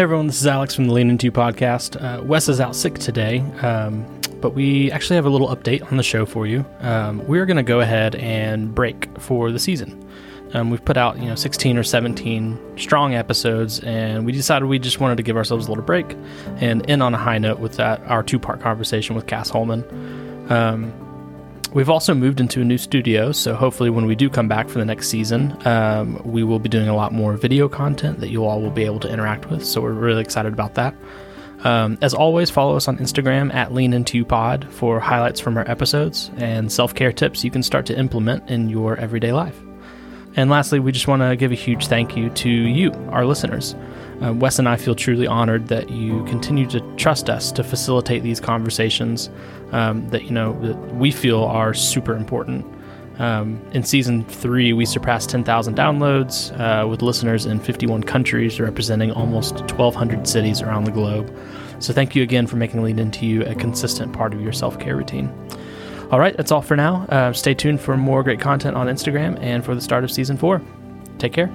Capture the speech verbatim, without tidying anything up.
Hey everyone, this is Alex from the Lean Into Podcast. Uh, Wes is out sick today, um, but we actually have a little update on the show for you. Um, we're going to go ahead and break for the season. Um, we've put out, you know, sixteen or seventeen strong episodes, and we decided we just wanted to give ourselves a little break and end on a high note with that, our two-part conversation with Cass Holman. Um, we've also moved into a new studio, so hopefully when we do come back for the next season, um, we will be doing a lot more video content that you all will be able to interact with, so we're really excited about that. Um, as always, follow us on Instagram at Lean Into Pod for highlights from our episodes and self-care tips you can start to implement in your everyday life. And lastly, we just want to give a huge thank you to you, our listeners. Uh, Wes and I feel truly honored that you continue to trust us to facilitate these conversations um, that, you know, that we feel are super important. Um, in season three, we surpassed ten thousand downloads uh, with listeners in fifty-one countries, representing almost twelve hundred cities around the globe. So thank you again for making Lean Into You a consistent part of your self-care routine. All right, that's all for now. Uh, stay tuned for more great content on Instagram and for the start of season four. Take care.